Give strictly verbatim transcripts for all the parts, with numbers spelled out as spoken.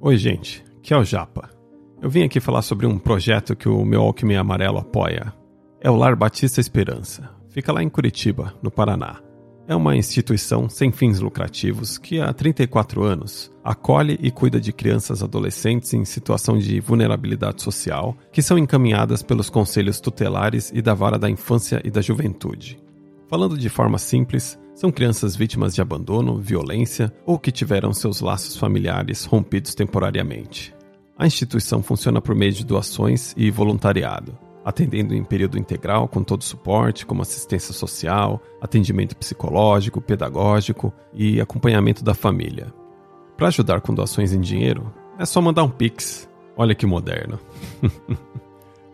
Oi gente, aqui é o Japa. Eu vim aqui falar sobre um projeto que o meu Alckmin Amarelo apoia. É o Lar Batista Esperança. Fica lá em Curitiba, no Paraná. É uma instituição sem fins lucrativos que há trinta e quatro anos acolhe e cuida de crianças e adolescentes em situação de vulnerabilidade social que são encaminhadas pelos conselhos tutelares e da vara da infância e da juventude. Falando de forma simples, são crianças vítimas de abandono, violência ou que tiveram seus laços familiares rompidos temporariamente. A instituição funciona por meio de doações e voluntariado, atendendo em período integral com todo suporte, como assistência social, atendimento psicológico, pedagógico e acompanhamento da família. Para ajudar com doações em dinheiro, é só mandar um Pix. Olha que moderno.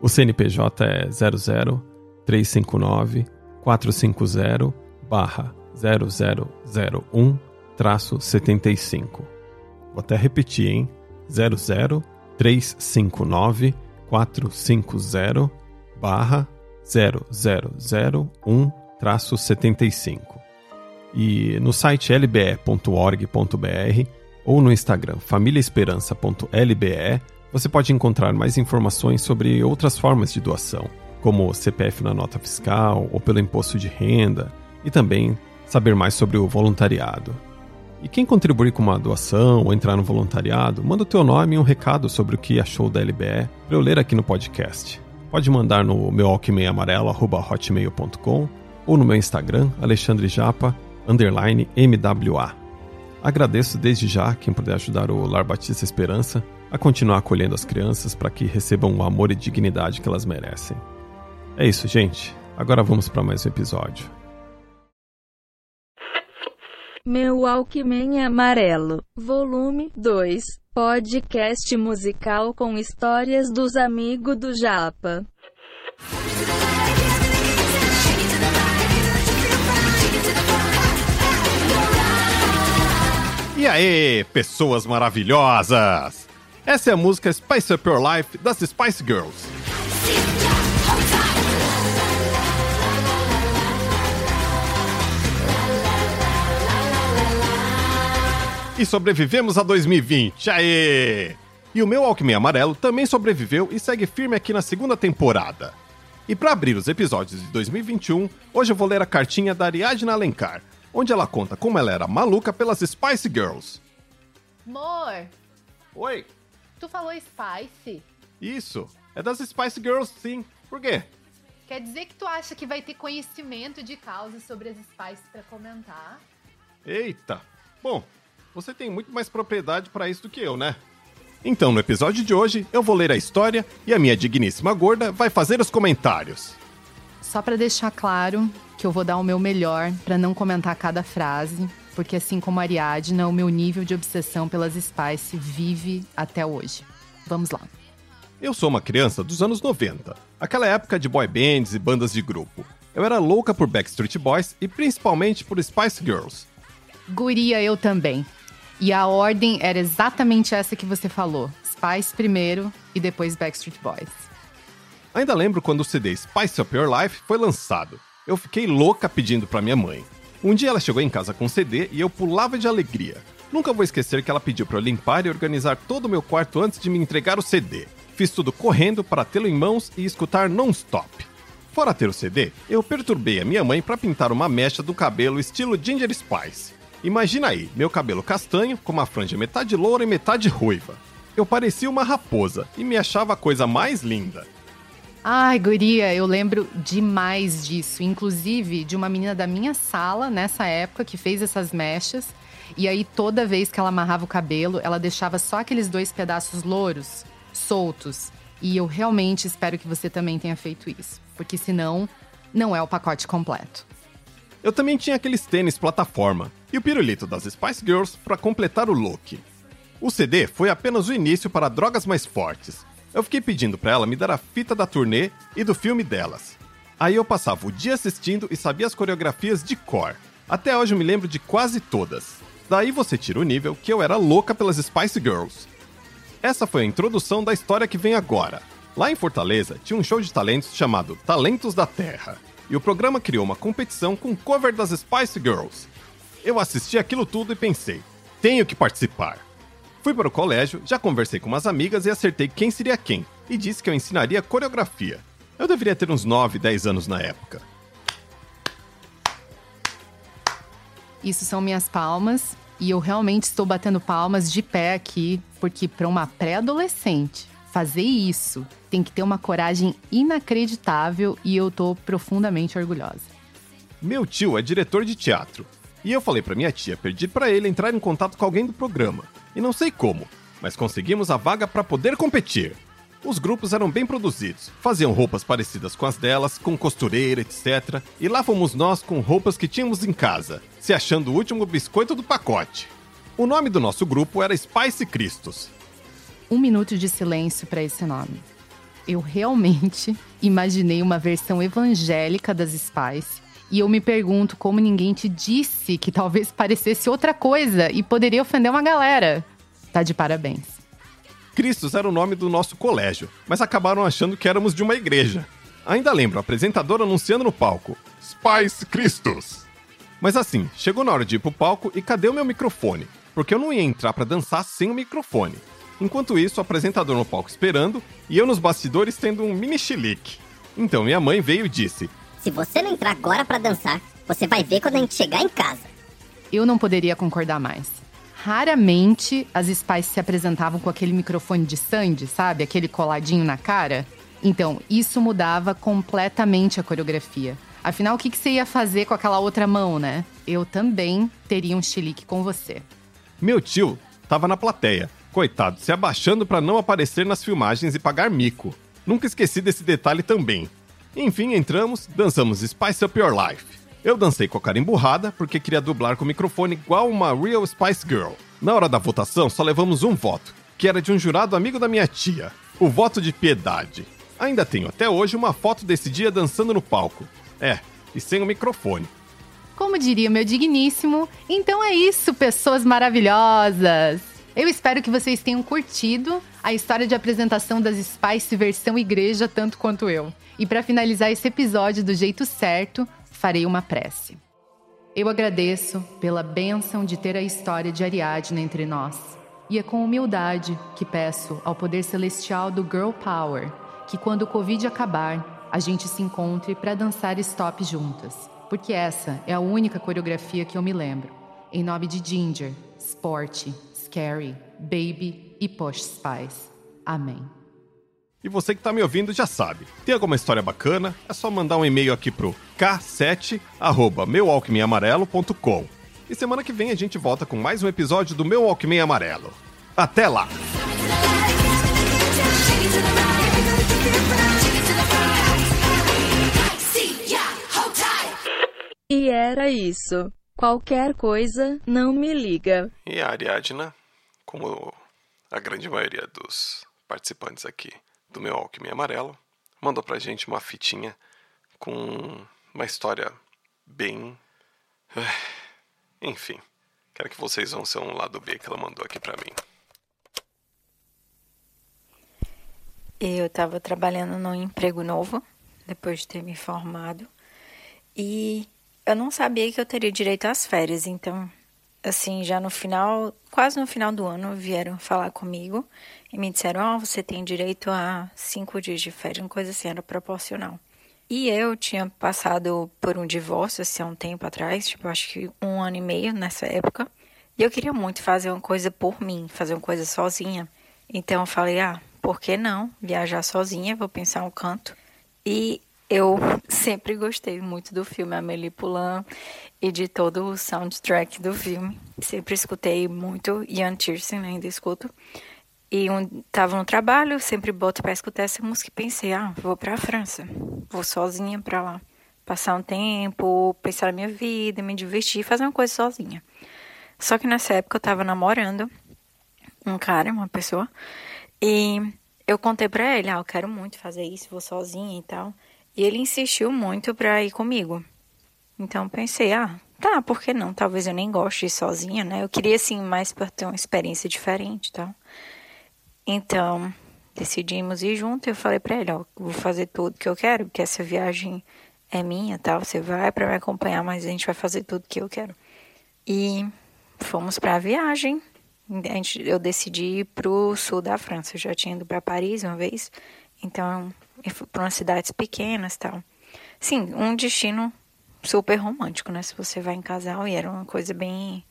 O C N P J é zero zero três cinco nove quatro cinco zero barra zero zero zero um traço setenta e cinco. Vou até repetir, hein? zero zero três cinco nove quatro cinco zero barra zero zero zero um traço setenta e cinco. E no site l b e ponto org ponto b r ou no Instagram família esperança ponto l b e você pode encontrar mais informações sobre outras formas de doação, como C P F na nota fiscal ou pelo imposto de renda, e também saber mais sobre o voluntariado. E quem contribuir com uma doação ou entrar no voluntariado, manda o teu nome e um recado sobre o que achou da L B E para eu ler aqui no podcast. Pode mandar no meu alckmin amarelo arroba hotmail ponto com ou no meu Instagram, Alexandre Japa, underline M W A. Agradeço desde já quem puder ajudar o Lar Batista Esperança a continuar acolhendo as crianças para que recebam o amor e dignidade que elas merecem. É isso, gente. Agora vamos para mais um episódio. Meu Alckmin Amarelo, Volume dois, podcast musical com histórias dos amigos do Japa. E aí, pessoas maravilhosas! Essa é a música Spice Up Your Life das Spice Girls. E sobrevivemos a dois mil e vinte, aê! E o meu Alckmin Amarelo também sobreviveu e segue firme aqui na segunda temporada. E para abrir os episódios de dois mil e vinte e um, hoje eu vou ler a cartinha da Ariadna Alencar, onde ela conta como ela era maluca pelas Spice Girls. Amor! Oi! Tu falou Spice? Isso, é das Spice Girls sim, por quê? Quer dizer que tu acha que vai ter conhecimento de causa sobre as Spice pra comentar? Eita! Bom... Você tem muito mais propriedade para isso do que eu, né? Então, no episódio de hoje, eu vou ler a história e a minha digníssima gorda vai fazer os comentários. Só para deixar claro que eu vou dar o meu melhor para não comentar cada frase, porque assim como a Ariadna, o meu nível de obsessão pelas Spice vive até hoje. Vamos lá. Eu sou uma criança dos anos noventa, aquela época de boy bands e bandas de grupo. Eu era louca por Backstreet Boys e principalmente por Spice Girls. Guria, eu também. E a ordem era exatamente essa que você falou. Spice primeiro e depois Backstreet Boys. Ainda lembro quando o C D Spice Up Your Life foi lançado. Eu fiquei louca pedindo pra minha mãe. Um dia ela chegou em casa com o C D e eu pulava de alegria. Nunca vou esquecer que ela pediu pra eu limpar e organizar todo o meu quarto antes de me entregar o C D. Fiz tudo correndo para tê-lo em mãos e escutar non-stop. Fora ter o C D, eu perturbei a minha mãe pra pintar uma mecha do cabelo estilo Ginger Spice. Imagina aí, meu cabelo castanho, com uma franja metade loura e metade ruiva. Eu parecia uma raposa e me achava a coisa mais linda. Ai, guria, eu lembro demais disso. Inclusive, de uma menina da minha sala, nessa época, que fez essas mechas. E aí, toda vez que ela amarrava o cabelo, ela deixava só aqueles dois pedaços louros, soltos. E eu realmente espero que você também tenha feito isso. Porque senão, não é o pacote completo. Eu também tinha aqueles tênis plataforma e o pirulito das Spice Girls para completar o look. O C D foi apenas o início para drogas mais fortes. Eu fiquei pedindo para ela me dar a fita da turnê e do filme delas. Aí eu passava o dia assistindo e sabia as coreografias de cor. Até hoje eu me lembro de quase todas. Daí você tira o nível que eu era louca pelas Spice Girls. Essa foi a introdução da história que vem agora. Lá em Fortaleza tinha um show de talentos chamado Talentos da Terra. E o programa criou uma competição com cover das Spice Girls. Eu assisti aquilo tudo e pensei, tenho que participar. Fui para o colégio, já conversei com umas amigas e acertei quem seria quem, e disse que eu ensinaria coreografia. Eu deveria ter uns nove, dez anos na época. Isso são minhas palmas, e eu realmente estou batendo palmas de pé aqui, porque para uma pré-adolescente fazer isso tem que ter uma coragem inacreditável, e eu tô profundamente orgulhosa. Meu tio é diretor de teatro, e eu falei para minha tia pedir para ele entrar em contato com alguém do programa, e não sei como, mas conseguimos a vaga para poder competir. Os grupos eram bem produzidos, faziam roupas parecidas com as delas, com costureira, etcétera. E lá fomos nós com roupas que tínhamos em casa, se achando o último biscoito do pacote. O nome do nosso grupo era Spice Cristos. Um minuto de silêncio para esse nome. Eu realmente imaginei uma versão evangélica das Spice, e eu me pergunto como ninguém te disse que talvez parecesse outra coisa e poderia ofender uma galera. Tá de parabéns. Cristos era o nome do nosso colégio, mas acabaram achando que éramos de uma igreja. Ainda lembro o apresentador anunciando no palco: Spice Cristos! Mas assim, chegou na hora de ir pro palco e cadê o meu microfone? Porque eu não ia entrar pra dançar sem o microfone. Enquanto isso, o apresentador no palco esperando e eu nos bastidores tendo um mini chilique. Então minha mãe veio e disse: se você não entrar agora pra dançar, você vai ver quando a gente chegar em casa. Eu não poderia concordar mais. Raramente as Spice se apresentavam com aquele microfone de Sandy, sabe? Aquele coladinho na cara. Então, isso mudava completamente a coreografia. Afinal, o que você ia fazer com aquela outra mão, né? Eu também teria um chilique com você. Meu tio tava na plateia, coitado, se abaixando pra não aparecer nas filmagens e pagar mico. Nunca esqueci desse detalhe também. Enfim, entramos, dançamos Spice Up Your Life. Eu dancei com a cara emburrada, porque queria dublar com o microfone igual uma Real Spice Girl. Na hora da votação, só levamos um voto, que era de um jurado amigo da minha tia. O voto de piedade. Ainda tenho até hoje uma foto desse dia dançando no palco. É, e sem o microfone. Como diria meu digníssimo, então é isso, pessoas maravilhosas! Eu espero que vocês tenham curtido a história de apresentação das Spice versão igreja tanto quanto eu. E para finalizar esse episódio do jeito certo, farei uma prece. Eu agradeço pela bênção de ter a história de Ariadna entre nós, e é com humildade que peço ao poder celestial do Girl Power que, quando o Covid acabar, a gente se encontre para dançar stop juntas, porque essa é a única coreografia que eu me lembro. Em nome de Ginger, Sporty, Scary, Baby e Posh Spice. Amém. E você que tá me ouvindo já sabe, tem alguma história bacana? É só mandar um e-mail aqui pro k sete arroba meu alckmin amarelo ponto com. E semana que vem a gente volta com mais um episódio do Meu Alckmin Amarelo. Até lá! E era isso. Qualquer coisa, não me liga. E a Ariadna, como a grande maioria dos participantes aqui do Meu Alckmin Amarelo, mandou pra gente uma fitinha com uma história bem... Enfim, quero que vocês vão ser um lado B que ela mandou aqui pra mim. Eu tava trabalhando num emprego novo, depois de ter me formado, e eu não sabia que eu teria direito às férias, então, assim, já no final, quase no final do ano, vieram falar comigo e me disseram: ó, oh, você tem direito a cinco dias de férias, uma coisa assim, era proporcional. E eu tinha passado por um divórcio, assim, há um tempo atrás, tipo, acho que um ano e meio nessa época. E eu queria muito fazer uma coisa por mim, fazer uma coisa sozinha. Então eu falei: ah, por que não viajar sozinha? Vou pensar um canto. E eu sempre gostei muito do filme Amélie Poulain e de todo o soundtrack do filme. Sempre escutei muito Yann Tiersen, né? Ainda escuto. E um, tava no trabalho, sempre boto pra escutar essa música e pensei: ah, vou pra França, vou sozinha pra lá, passar um tempo, pensar na minha vida, me divertir, fazer uma coisa sozinha. Só que nessa época eu tava namorando um cara, uma pessoa, e eu contei pra ele: ah, eu quero muito fazer isso, vou sozinha e tal. E ele insistiu muito pra ir comigo. Então pensei: ah, tá, por que não? Talvez eu nem goste de ir sozinha, né? Eu queria, assim, mais pra ter uma experiência diferente e tal. Então, decidimos ir junto e eu falei pra ele: ó, vou fazer tudo que eu quero, porque essa viagem é minha, tá? Você vai pra me acompanhar, mas a gente vai fazer tudo que eu quero. E fomos pra viagem, A gente, eu decidi ir para o sul da França. Eu já tinha ido para Paris uma vez, então eu fui para umas cidades pequenas e tal. Sim, um destino super romântico, né? Se você vai em casal, e era uma coisa bem...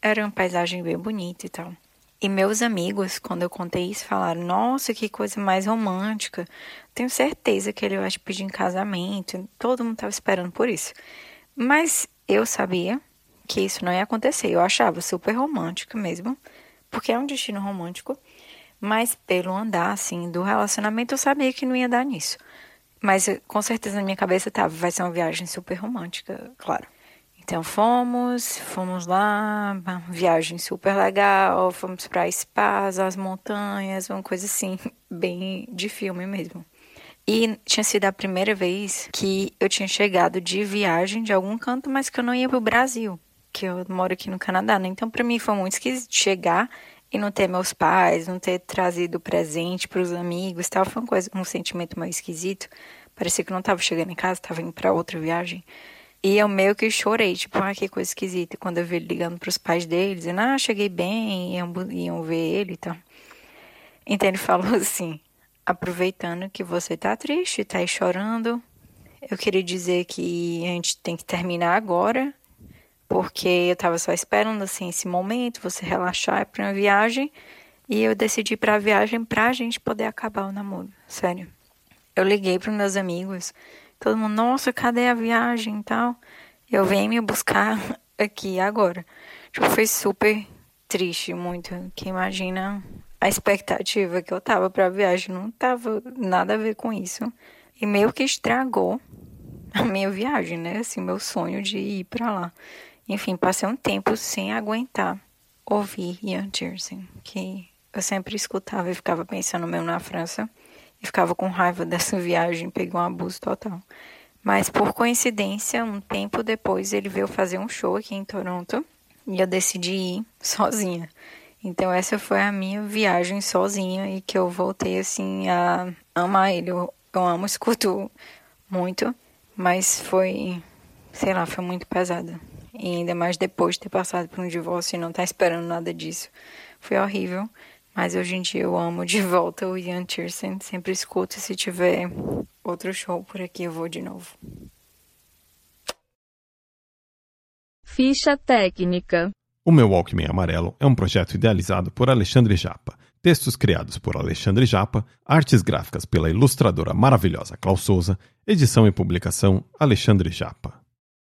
Era uma paisagem bem bonita e tal. E meus amigos, quando eu contei isso, falaram: nossa, que coisa mais romântica. Tenho certeza que ele vai te pedir em casamento. Todo mundo estava esperando por isso. Mas eu sabia que isso não ia acontecer. Eu achava super romântico mesmo, porque é um destino romântico. Mas pelo andar, assim, do relacionamento, eu sabia que não ia dar nisso. Mas com certeza na minha cabeça tava, vai ser uma viagem super romântica, claro. Então fomos, fomos lá, uma viagem super legal, fomos para spas, as montanhas, uma coisa assim, bem de filme mesmo. E tinha sido a primeira vez que eu tinha chegado de viagem de algum canto, mas que eu não ia pro Brasil, que eu moro aqui no Canadá, né? Então para mim foi muito esquisito chegar e não ter meus pais, não ter trazido presente para os amigos e tal. Foi uma coisa, um sentimento meio esquisito. Parecia que eu não estava chegando em casa, estava indo para outra viagem. E eu meio que chorei, tipo, ah, que coisa esquisita. Quando eu vi ele ligando para os pais dele, dizendo, ah, cheguei bem, iam, iam ver ele e tal. Então ele falou assim: aproveitando que você tá triste, tá aí chorando, eu queria dizer que a gente tem que terminar agora, porque eu tava só esperando, assim, esse momento, você relaxar pra uma viagem, e eu decidi ir pra viagem pra gente poder acabar o namoro, sério. Eu liguei pros meus amigos, todo mundo, nossa, cadê a viagem e tal? Eu venho me buscar aqui agora. Tipo, foi super triste, muito, que imagina a expectativa que eu tava pra viagem, não tava nada a ver com isso, e meio que estragou a minha viagem, né, assim, meu sonho de ir pra lá. Enfim, passei um tempo sem aguentar ouvir Yann Tiersen, que eu sempre escutava e ficava pensando mesmo na França. E ficava com raiva dessa viagem, pegou um abuso total. Mas, por coincidência, um tempo depois ele veio fazer um show aqui em Toronto. E eu decidi ir sozinha. Então, essa foi a minha viagem sozinha e que eu voltei, assim, a amar ele. Eu, eu amo, escuto muito, mas foi, sei lá, foi muito pesada. E ainda mais depois de ter passado por um divórcio e não estar esperando nada disso. Foi horrível. Mas hoje em dia eu amo de volta o Yann Tiersen. Sempre escuto. E se tiver outro show por aqui, eu vou de novo. Ficha técnica. O Meu Walkman Amarelo é um projeto idealizado por Alexandre Japa. Textos criados por Alexandre Japa. Artes gráficas pela ilustradora maravilhosa Cláudio Souza. Edição e publicação Alexandre Japa.